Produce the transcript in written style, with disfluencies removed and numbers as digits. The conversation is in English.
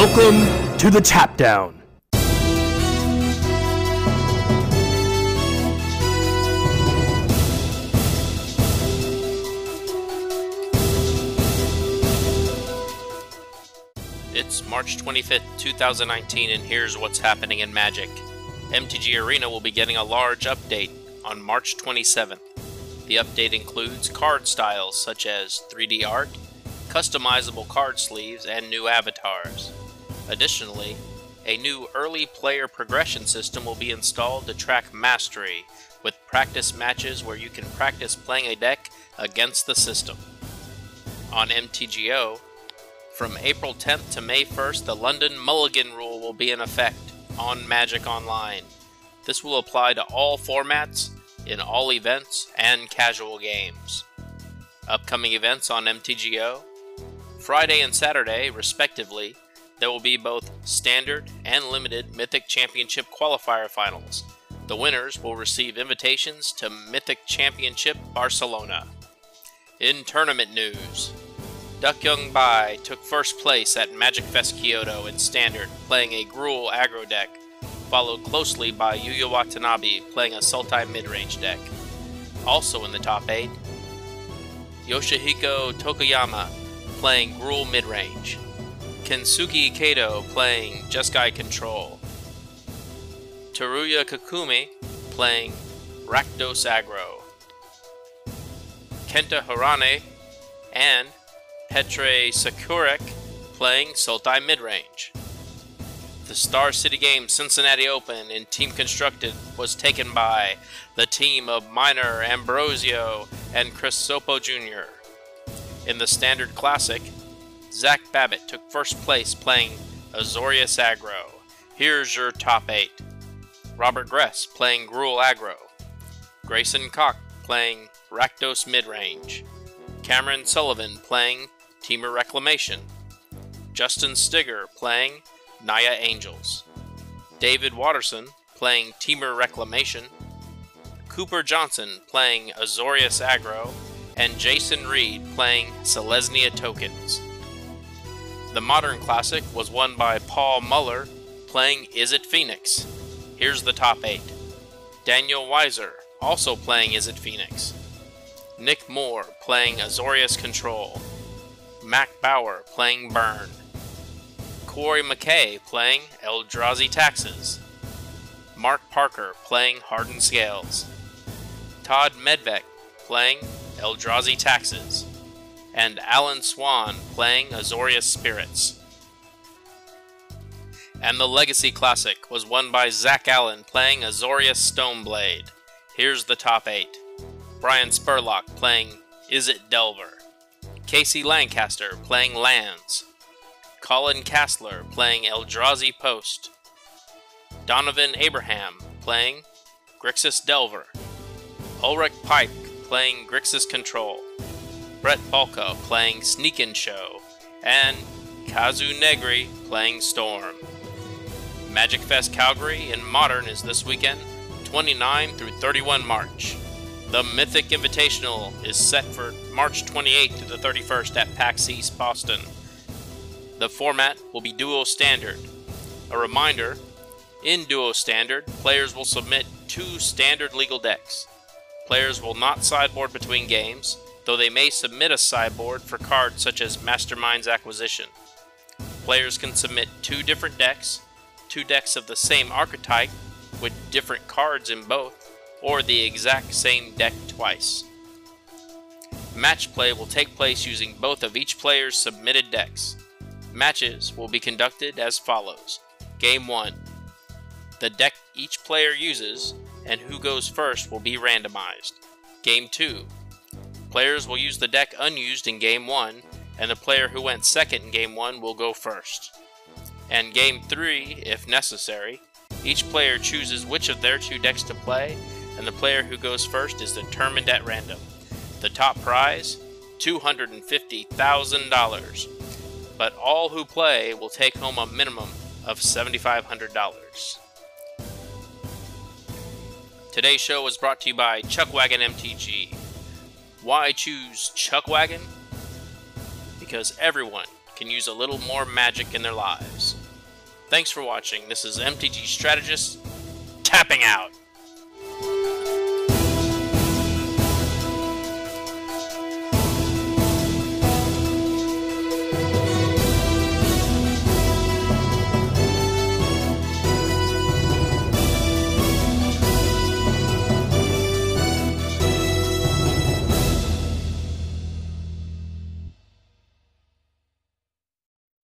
Welcome to the Tap Down. It's March 25th, 2019, and here's what's happening in Magic. MTG Arena will be getting a large update on March 27th. The update includes card styles such as 3D art, customizable card sleeves, and new avatars. Additionally, a new early player progression system will be installed to track mastery, with practice matches where you can practice playing a deck against the system. On MTGO, from April 10th to May 1st, the London Mulligan Rule will be in effect on Magic Online. This will apply to all formats, in all events, and casual games. Upcoming events on MTGO, Friday and Saturday, respectively, there will be both Standard and Limited Mythic Championship Qualifier Finals. The winners will receive invitations to Mythic Championship Barcelona. In tournament news, Duck Young Bai took first place at Magic Fest Kyoto in Standard, playing a Gruul aggro deck, followed closely by Yuya Watanabe playing a Sultai midrange deck. Also in the top 8, Yoshihiko Tokuyama playing Gruul midrange, Kensuke Kato playing Jeskai Control, Teruya Kakumi playing Rakdos aggro, Kenta Hirane, and Petre Sekurek playing Sultai midrange. The Star City Games Cincinnati Open in Team Constructed was taken by the team of Miner Ambrosio and Chris Sopo Jr. In the Standard Classic, Zach Babbitt took first place playing Azorius aggro. Here's your top 8. Robert Gress playing Gruul aggro, Grayson Koch playing Rakdos midrange, Cameron Sullivan playing Temur Reclamation, Justin Stigger playing Naya Angels, David Watterson playing Temur Reclamation, Cooper Johnson playing Azorius aggro, and Jason Reed playing Selesnya Tokens. The Modern Classic was won by Paul Muller playing Is It Phoenix. Here's the top 8. Daniel Weiser also playing Is It Phoenix, Nick Moore playing Azorius Control, Mac Bauer playing Burn, Corey McKay playing Eldrazi Taxes, Mark Parker playing Hardened Scales, Todd Medbeck playing Eldrazi Taxes, and Alan Swan playing Azorius Spirits. And the Legacy Classic was won by Zach Allen playing Azorius Stoneblade. Here's the top 8. Brian Spurlock playing Is It Delver, Casey Lancaster playing Lands, Colin Kassler playing Eldrazi Post, Donovan Abraham playing Grixis Delver, Ulrich Pike playing Grixis Control, Brett Balko playing Sneakin' Show, and Kazu Negri playing Storm. Magic Fest Calgary in Modern is this weekend, 29 through 31 March. The Mythic Invitational is set for March 28th to the 31st at PAX East Boston. The format will be Duo Standard. A reminder, in Duo Standard, players will submit 2 standard legal decks. Players will not sideboard between games, though they may submit a sideboard for cards such as Mastermind's Acquisition. Players can submit 2 different decks, 2 decks of the same archetype with different cards in both, or the exact same deck twice. Match play will take place using both of each player's submitted decks. Matches will be conducted as follows. Game 1. The deck each player uses and who goes first will be randomized. Game 2. Players will use the deck unused in Game 1, and the player who went second in Game 1 will go first. And Game 3, if necessary, each player chooses which of their 2 decks to play, and the player who goes first is determined at random. The top prize, $250,000. But all who play will take home a minimum of $7,500. Today's show was brought to you by Chuckwagon MTG. Why choose Chuckwagon? Because everyone can use a little more magic in their lives. Thanks for watching. This is MTG Strategist tapping out.